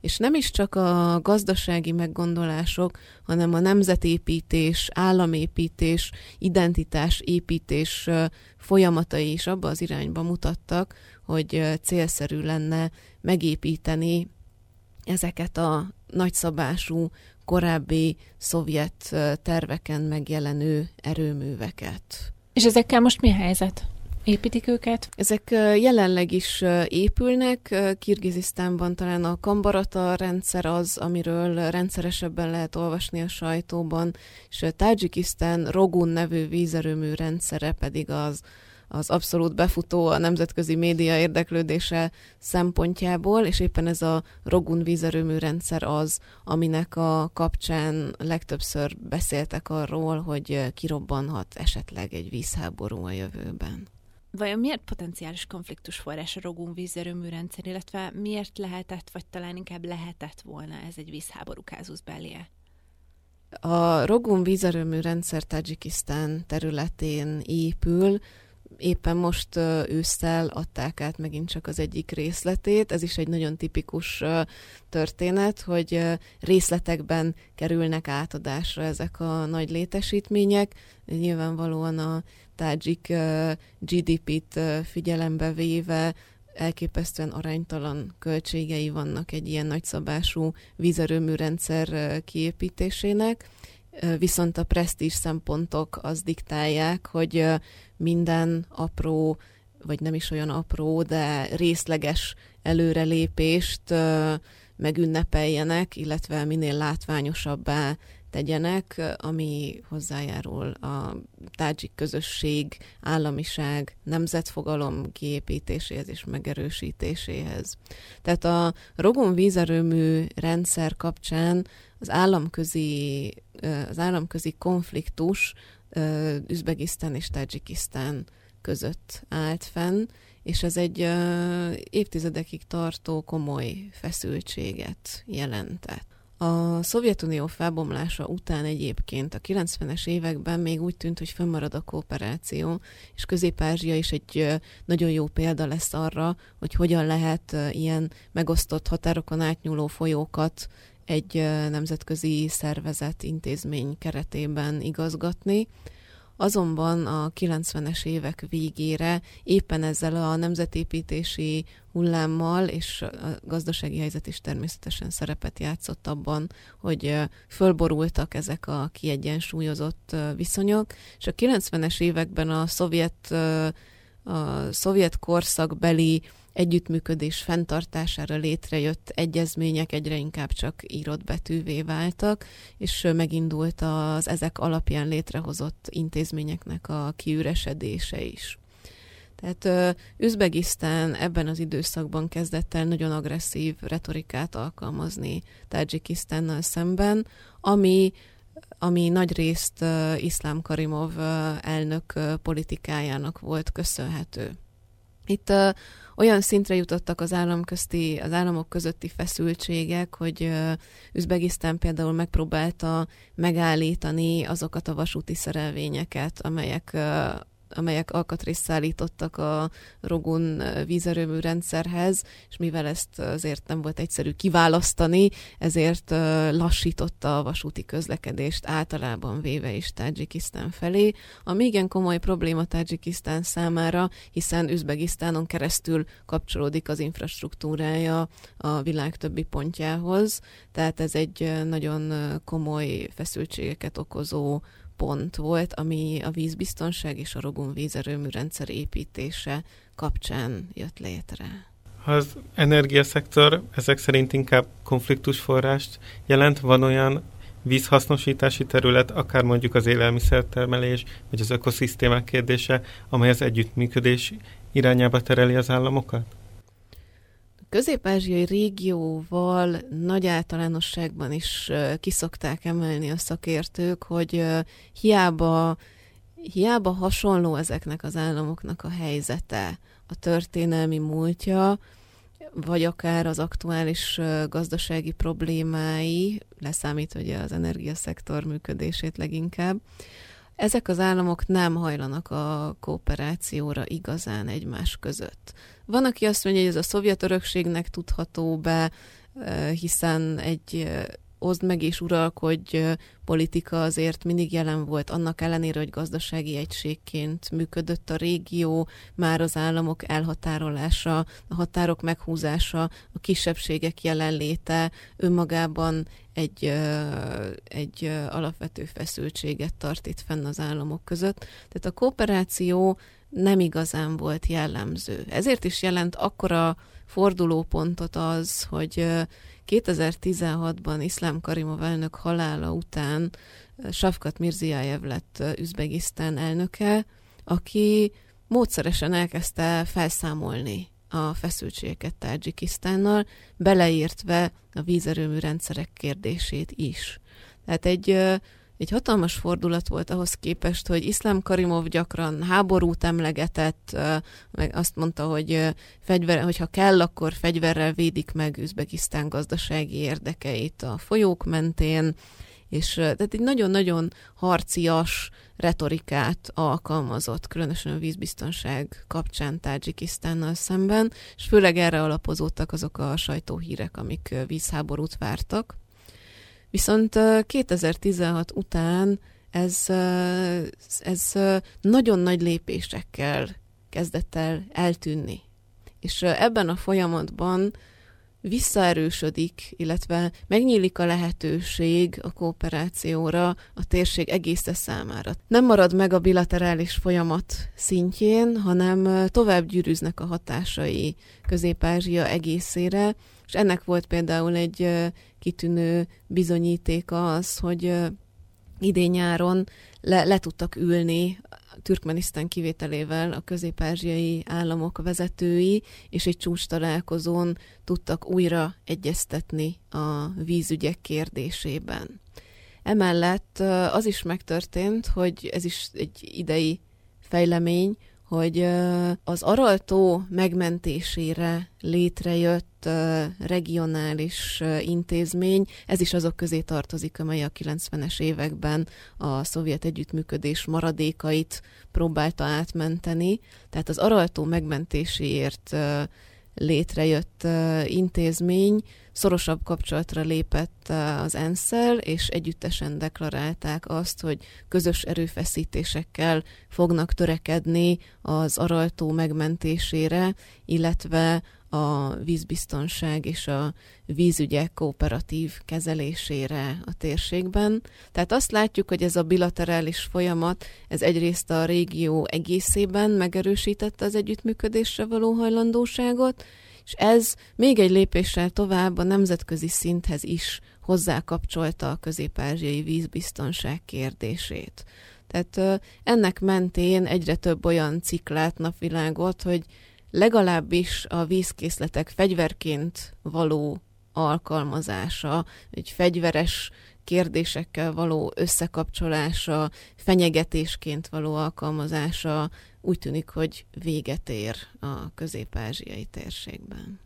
és nem is csak a gazdasági meggondolások, hanem a nemzetépítés, államépítés, identitásépítés folyamatai is abba az irányba mutattak, hogy célszerű lenne megépíteni ezeket a nagyszabású, korábbi szovjet terveken megjelenő erőműveket. És ezekkel most mi a helyzet? Építik őket? Ezek jelenleg is épülnek. Kirgizisztánban talán a Kambarata rendszer az, amiről rendszeresebben lehet olvasni a sajtóban, és Tadzsikisztán Rogun nevű vízerőmű rendszere pedig az, az abszolút befutó a nemzetközi média érdeklődése szempontjából, és éppen ez a Rogun vízerőmű rendszer az, aminek a kapcsán legtöbbször beszéltek arról, hogy kirobbanhat esetleg egy vízháború a jövőben. Vajon miért potenciális konfliktus forrás a Rogun vízerőmű rendszer, illetve miért lehetett, vagy talán inkább lehetett volna ez egy vízháború kázusz belli? A Rogun vízerőmű rendszer Tadzsikisztán területén épül, éppen most ősszel adták át megint csak az egyik részletét. Ez is egy nagyon tipikus történet, hogy részletekben kerülnek átadásra ezek a nagy létesítmények. Nyilvánvalóan a tadzsik gé dé pét figyelembe véve elképesztően aránytalan költségei vannak egy ilyen nagyszabású vízerőműrendszer kiépítésének. Viszont a presztízs szempontok azt diktálják, hogy minden apró, vagy nem is olyan apró, de részleges előrelépést megünnepeljenek, illetve minél látványosabbá tegyenek, ami hozzájárul a tádzsik közösség, államiság, nemzetfogalom kiépítéséhez és megerősítéséhez. Tehát a Rogun vízerőmű rendszer kapcsán az államközi, az államközi konfliktus Üzbegisztán és Tádzsikisztán között állt fenn, és ez egy évtizedekig tartó komoly feszültséget jelentett. A Szovjetunió felbomlása után egyébként a kilencvenes években még úgy tűnt, hogy fönnmarad a kooperáció, és Közép-Ázsia is egy nagyon jó példa lesz arra, hogy hogyan lehet ilyen megosztott határokon átnyúló folyókat egy nemzetközi szervezet, intézmény keretében igazgatni. Azonban a kilencvenes évek végére éppen ezzel a nemzetépítési hullámmal, és a gazdasági helyzet is természetesen szerepet játszott abban, hogy fölborultak ezek a kiegyensúlyozott viszonyok, és a kilencvenes években a szovjet, a szovjet korszakbeli együttműködés fenntartására létrejött egyezmények egyre inkább csak írott betűvé váltak, és megindult az ezek alapján létrehozott intézményeknek a kiüresedése is. Tehát Üzbegisztán ebben az időszakban kezdett el nagyon agresszív retorikát alkalmazni Tádzsikisztánnal szemben, ami ami nagyrészt Islam Karimov elnök politikájának volt köszönhető. Itt uh, olyan szintre jutottak az, államközti, az államok közötti feszültségek, hogy uh, Üzbegisztán például megpróbálta megállítani azokat a vasúti szerelvényeket, amelyek, uh, amelyek alkatrészt szállítottak a Rogun vízerőmű rendszerhez, és mivel ezt azért nem volt egyszerű kiválasztani, ezért uh, lassította a vasúti közlekedést általában véve is Tádzsikisztán felé, ami igen komoly probléma Tádzsikisztán számára, hiszen Üzbegisztánon keresztül kapcsolódik az infrastruktúrája a világ többi pontjához, tehát ez egy nagyon komoly feszültségeket okozó pont volt, ami a vízbiztonság és a Rogun vízerőmű rendszer építése kapcsán jött létre. Ha az energiaszektor ezek szerint inkább konfliktusforrást jelent, van olyan vízhasznosítási terület, akár mondjuk az élelmiszertermelés, vagy az ökoszisztémák kérdése, amely az együttműködés irányába tereli az államokat? Közép-ázsiai régióval nagy általánosságban is kiszokták emelni a szakértők, hogy hiába, hiába hasonló ezeknek az államoknak a helyzete, a történelmi múltja, vagy akár az aktuális gazdasági problémái, leszámítva ugye az energiaszektor működését leginkább, ezek az államok nem hajlanak a kooperációra igazán egymás között. Van, aki azt mondja, hogy ez a szovjet örökségnek tudható be, hiszen egy oszd meg és uralkodj politika azért mindig jelen volt, annak ellenére, hogy gazdasági egységként működött a régió, már az államok elhatárolása, a határok meghúzása, a kisebbségek jelenléte önmagában egy, egy alapvető feszültséget tart itt fenn az államok között. Tehát a kooperáció nem igazán volt jellemző. Ezért is jelent akkora fordulópontot az, hogy kétezer-tizenhatban Iszlám Karimov elnök halála után Shavkat Mirziyoyev lett Üzbegisztán elnöke, aki módszeresen elkezdte felszámolni a feszültségeket Tádzsikisztánnal, beleértve a vízerőmű rendszerek kérdését is. Tehát egy Egy hatalmas fordulat volt ahhoz képest, hogy Iszlám Karimov gyakran háborút emlegetett, meg azt mondta, hogy fegyver, hogyha kell, akkor fegyverrel védik meg Üzbegisztán gazdasági érdekeit a folyók mentén, és tehát egy nagyon-nagyon harcias retorikát alkalmazott, különösen a vízbiztonság kapcsán Tádzsikisztánnal szemben, és főleg erre alapozódtak azok a sajtóhírek, amik vízháborút vártak. Viszont kétezer-tizenhat után ez, ez nagyon nagy lépésekkel kezdett el eltűnni. És ebben a folyamatban visszaerősödik, illetve megnyílik a lehetőség a kooperációra a térség egésze számára. Nem marad meg a bilaterális folyamat szintjén, hanem tovább gyűrűznek a hatásai Közép-Ázsia egészére, és ennek volt például egy kitűnő bizonyítéka az, hogy idén nyáron le, le tudtak ülni Türkmenisztán kivételével a közép-ázsiai államok vezetői, és egy csúcs találkozón tudtak újra egyeztetni a vízügyek kérdésében. Emellett az is megtörtént, hogy ez is egy idei fejlemény, hogy az Aral-tó megmentésére létrejött regionális intézmény, ez is azok közé tartozik, amely a kilencvenes években a szovjet együttműködés maradékait próbálta átmenteni. Tehát az Aral-tó megmentéséért létrejött intézmény szorosabb kapcsolatra lépett az ENSZ-szel, és együttesen deklarálták azt, hogy közös erőfeszítésekkel fognak törekedni az Aral-tó megmentésére, illetve a vízbiztonság és a vízügyek kooperatív kezelésére a térségben. Tehát azt látjuk, hogy ez a bilaterális folyamat, ez egyrészt a régió egészében megerősítette az együttműködésre való hajlandóságot, és ez még egy lépéssel tovább a nemzetközi szinthez is hozzákapcsolta a közép-ázsiai vízbiztonság kérdését. Tehát ennek mentén egyre több olyan cikk lát napvilágot, hogy legalábbis a vízkészletek fegyverként való alkalmazása, egy fegyveres kérdésekkel való összekapcsolása, fenyegetésként való alkalmazása úgy tűnik, hogy véget ér a közép-ázsiai térségben.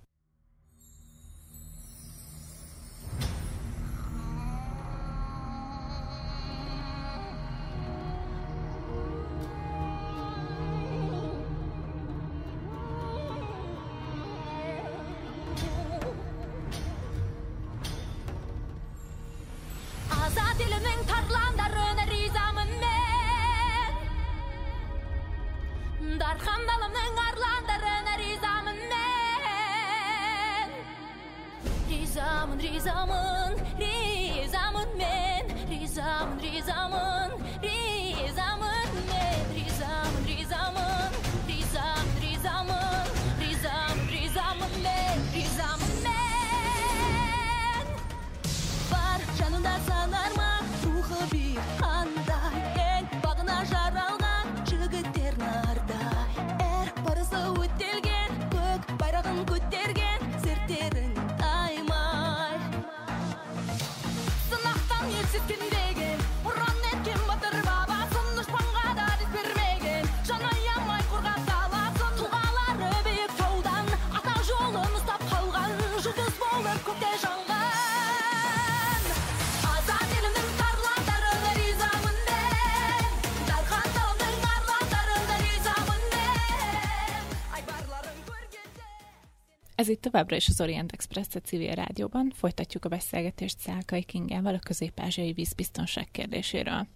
Ez itt továbbra is az Orient Express a Civil Rádióban, folytatjuk a beszélgetést Szálkai Kingával a közép-ázsiai vízbiztonság kérdéséről.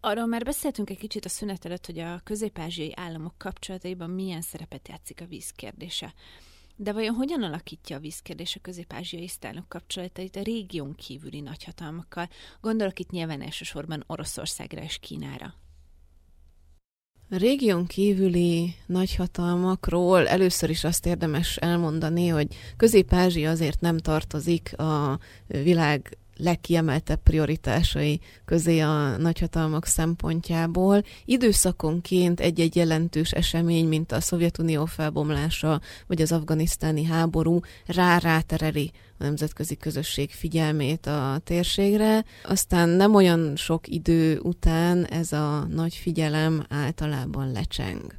Arról már beszéltünk egy kicsit a szünet előtt, hogy a közép-ázsiai államok kapcsolataiban milyen szerepet játszik a víz kérdése. De vajon hogyan alakítja a vízkérdés a közép-ázsiai sztárok kapcsolatait a régión kívüli nagyhatalmakkal? Gondolok itt nyilván elsősorban Oroszországra és Kínára. A régión kívüli nagyhatalmakról először is azt érdemes elmondani, hogy Közép-Ázsia azért nem tartozik a világ legkiemeltebb prioritásai közé a nagyhatalmak szempontjából. Időszakonként egy-egy jelentős esemény, mint a Szovjetunió felbomlása vagy az afganisztáni háború rá-rátereli a nemzetközi közösség figyelmét a térségre. Aztán nem olyan sok idő után ez a nagy figyelem általában lecseng.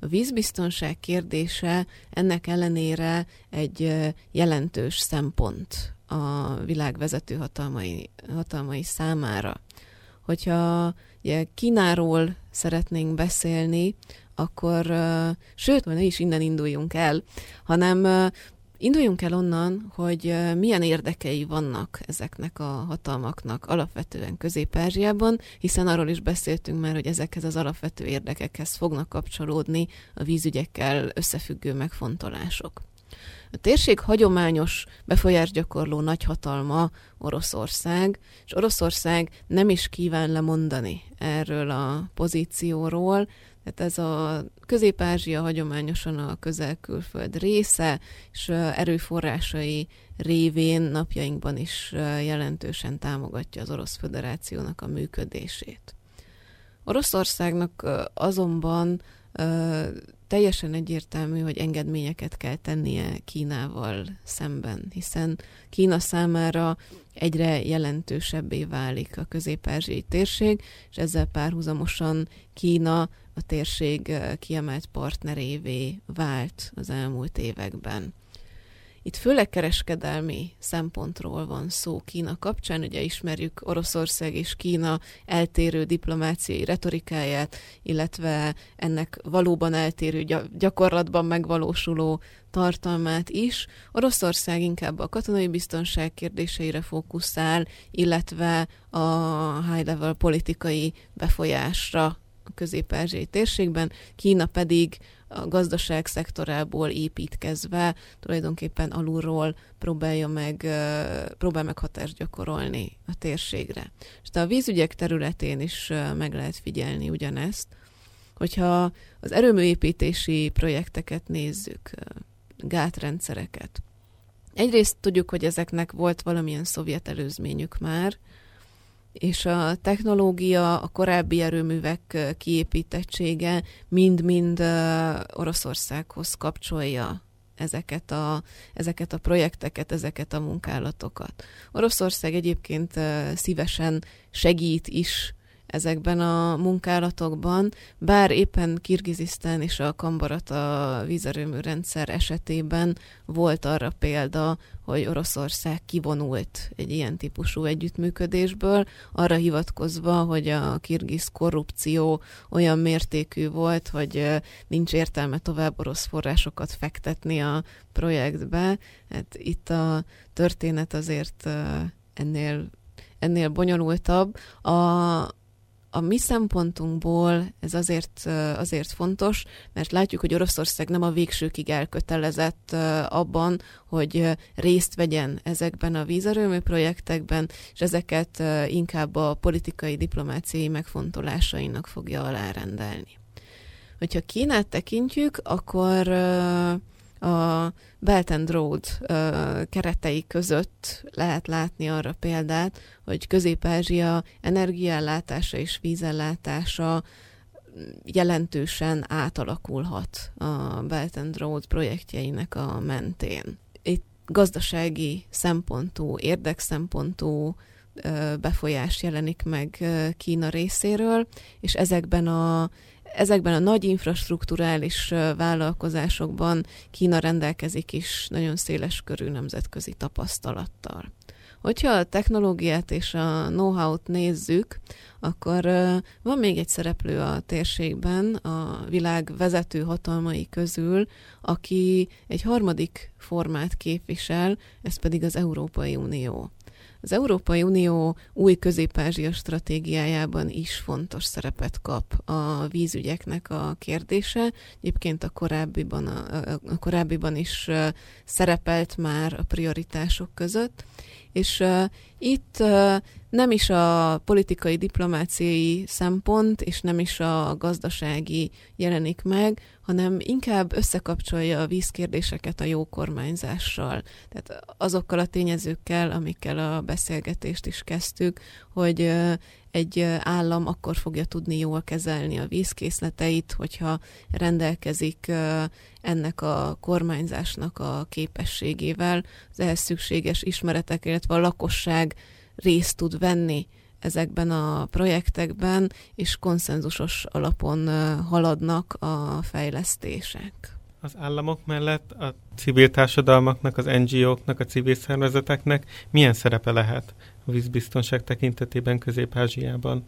A vízbiztonság kérdése ennek ellenére egy jelentős szempont a világ vezető hatalmai, hatalmai számára. Hogyha ugye, Kínáról szeretnénk beszélni, akkor, uh, sőt, ne is innen induljunk el, hanem uh, induljunk el onnan, hogy uh, milyen érdekei vannak ezeknek a hatalmaknak alapvetően Közép-Ázsiában, hiszen arról is beszéltünk már, hogy ezekhez az alapvető érdekekhez fognak kapcsolódni a vízügyekkel összefüggő megfontolások. A térség hagyományos befolyásgyakorló nagyhatalma Oroszország, és Oroszország nem is kíván lemondani erről a pozícióról, tehát ez a Közép-Ázsia hagyományosan a közel-külföld része, és erőforrásai révén napjainkban is jelentősen támogatja az Orosz Föderációnak a működését. Oroszországnak azonban teljesen egyértelmű, hogy engedményeket kell tennie Kínával szemben, hiszen Kína számára egyre jelentősebbé válik a közép-ázsiai térség, és ezzel párhuzamosan Kína a térség kiemelt partnerévé vált az elmúlt években. Itt főleg kereskedelmi szempontról van szó Kína kapcsán, ugye ismerjük Oroszország és Kína eltérő diplomáciai retorikáját, illetve ennek valóban eltérő gyakorlatban megvalósuló tartalmát is. Oroszország inkább a katonai biztonság kérdéseire fókuszál, illetve a high-level politikai befolyásra a közép-ázsiai térségben, Kína pedig a gazdaság szektorából építkezve tulajdonképpen alulról próbálja meg, próbál meg hatást gyakorolni a térségre. És a vízügyek területén is meg lehet figyelni ugyanezt, hogyha az erőműépítési projekteket nézzük, gátrendszereket. Egyrészt tudjuk, hogy ezeknek volt valamilyen szovjet előzményük már, és a technológia, a korábbi erőművek kiépítettsége mind-mind Oroszországhoz kapcsolja ezeket a, ezeket a projekteket, ezeket a munkálatokat. Oroszország egyébként szívesen segít is ezekben a munkálatokban, bár éppen Kirgizisztán és a Kambarata vízerőműrendszer esetében volt arra példa, hogy Oroszország kivonult egy ilyen típusú együttműködésből, arra hivatkozva, hogy a kirgiz korrupció olyan mértékű volt, hogy nincs értelme tovább orosz forrásokat fektetni a projektbe. Hát itt a történet azért ennél, ennél bonyolultabb. A A mi szempontunkból ez azért, azért fontos, mert látjuk, hogy Oroszország nem a végsőkig elkötelezett abban, hogy részt vegyen ezekben a vízerőmű projektekben, és ezeket inkább a politikai, diplomáciai megfontolásainak fogja alárendelni. Hogyha Kínát tekintjük, akkor a Belt and Road keretei között lehet látni arra példát, hogy Közép-Ázsia energiaellátása és vízellátása jelentősen átalakulhat a Belt and Road projektjeinek a mentén. Itt gazdasági szempontú, érdekszempontú befolyás jelenik meg Kína részéről, és ezekben a Ezekben a nagy infrastrukturális vállalkozásokban Kína rendelkezik is nagyon széles körű nemzetközi tapasztalattal. Hogyha a technológiát és a know-how-t nézzük, akkor van még egy szereplő a térségben, a világ vezető hatalmai közül, aki egy harmadik formát képvisel, ez pedig az Európai Unió. Az Európai Unió új Közép-Ázsia stratégiájában is fontos szerepet kap a vízügyeknek a kérdése. Egyébként a korábbiban, a, a korábbiban is szerepelt már a prioritások között. És uh, itt uh, nem is a politikai, diplomáciai szempont, és nem is a gazdasági jelenik meg, hanem inkább összekapcsolja a vízkérdéseket a jó kormányzással. Tehát azokkal a tényezőkkel, amikkel a beszélgetést is kezdtük, hogy uh, egy állam akkor fogja tudni jól kezelni a vízkészleteit, hogyha rendelkezik ennek a kormányzásnak a képességével, az ehhez szükséges ismeretek, illetve a lakosság részt tud venni ezekben a projektekben, és konszenzusos alapon haladnak a fejlesztések. Az államok mellett a civil társadalmaknak, az en gé ó-knak, a civil szervezeteknek milyen szerepe lehet a vízbiztonság tekintetében Közép-Ázsiában?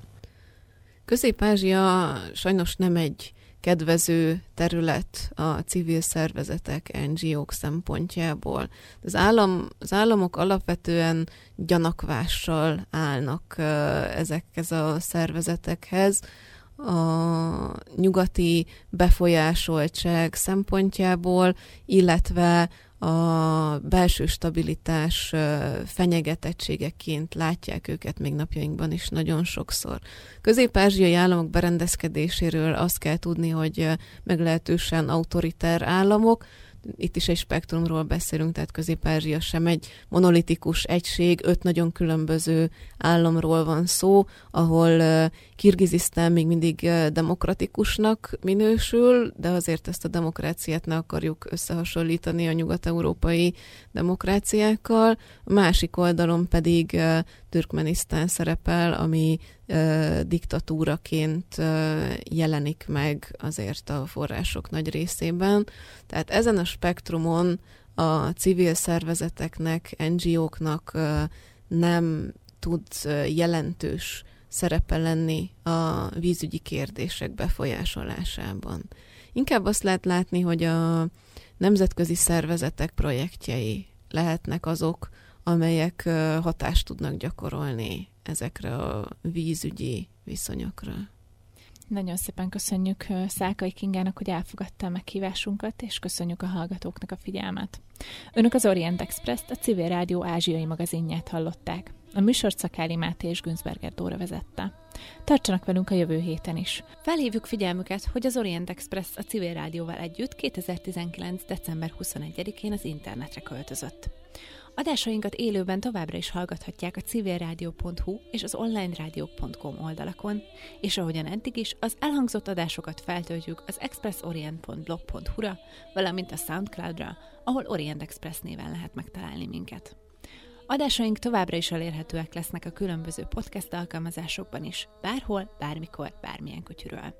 Közép-Ázsia sajnos nem egy kedvező terület a civil szervezetek, en gé ó-k szempontjából. Az, állam, az államok alapvetően gyanakvással állnak ezekhez a szervezetekhez, a nyugati befolyásoltság szempontjából, illetve a belső stabilitás fenyegetettségeként látják őket még napjainkban is nagyon sokszor. Közép-ázsiai államok berendezkedéséről azt kell tudni, hogy meglehetősen autoriter államok. Itt is egy spektrumról beszélünk, tehát Közép-Ázsia sem egy monolitikus egység, öt nagyon különböző államról van szó, ahol Kirgizisztán még mindig demokratikusnak minősül, de azért ezt a demokráciát ne akarjuk összehasonlítani a nyugat-európai demokráciákkal. A másik oldalon pedig Türkmenisztán szerepel, ami diktatúraként jelenik meg azért a források nagy részében. Tehát ezen a spektrumon a civil szervezeteknek, en gé ó-knak nem tud jelentős szerepe lenni a vízügyi kérdések befolyásolásában. Inkább azt lehet látni, hogy a nemzetközi szervezetek projektjei lehetnek azok, amelyek hatást tudnak gyakorolni ezekre a vízügyi viszonyokra. Nagyon szépen köszönjük Szálkai Kingának, hogy elfogadta a meghívásunkat, és köszönjük a hallgatóknak a figyelmet. Önök az Orient Express-t, a Civil Rádió ázsiai magazinját hallották. A műsort Szakály Máté és Günzberger Dóra vezette. Tartsanak velünk a jövő héten is. Felhívjuk figyelmüket, hogy az Orient Express a Civil Rádióval együtt kétezer-tizenkilenc. december huszonegyedikén az internetre költözött. Adásainkat élőben továbbra is hallgathatják a civilradio pont hu és az onlinerádiók pont com oldalakon, és ahogyan eddig is, az elhangzott adásokat feltöltjük az expressorient pont blog pont hu-ra, valamint a SoundCloud-ra, ahol Orient Express néven lehet megtalálni minket. Adásaink továbbra is elérhetőek lesznek a különböző podcast alkalmazásokban is, bárhol, bármikor, bármilyen kutyuról.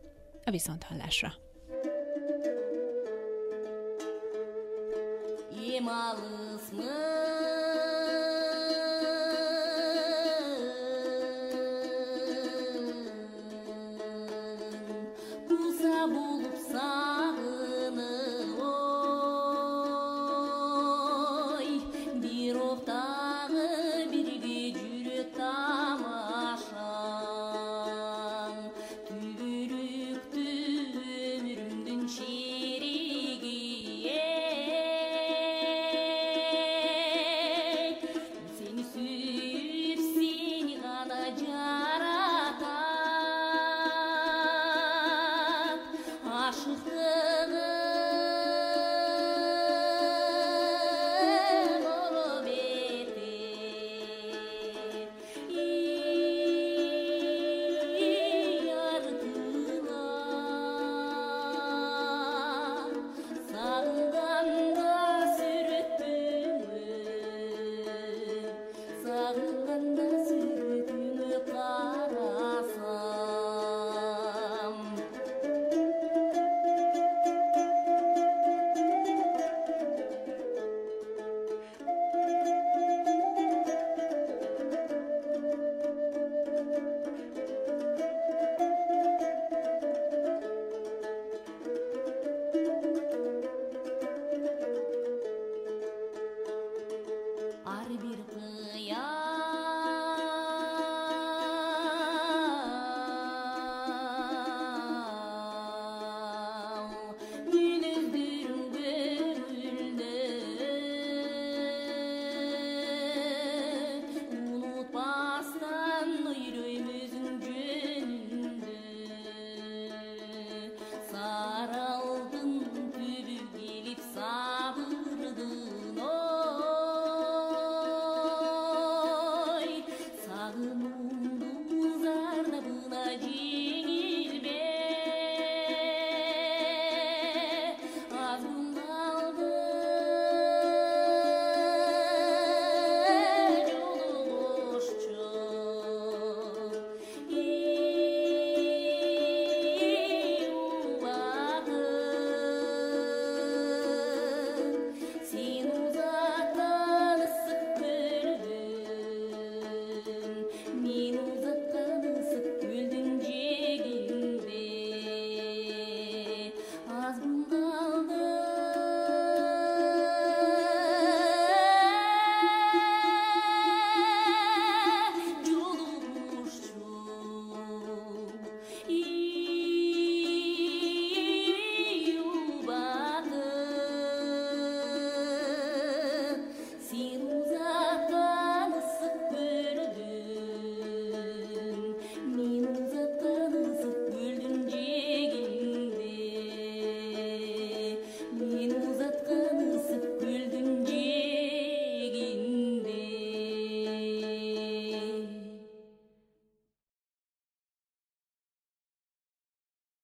A viszonthallásra! Малый смысл